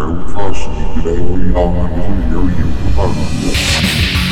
Air Force, you could only on my way, you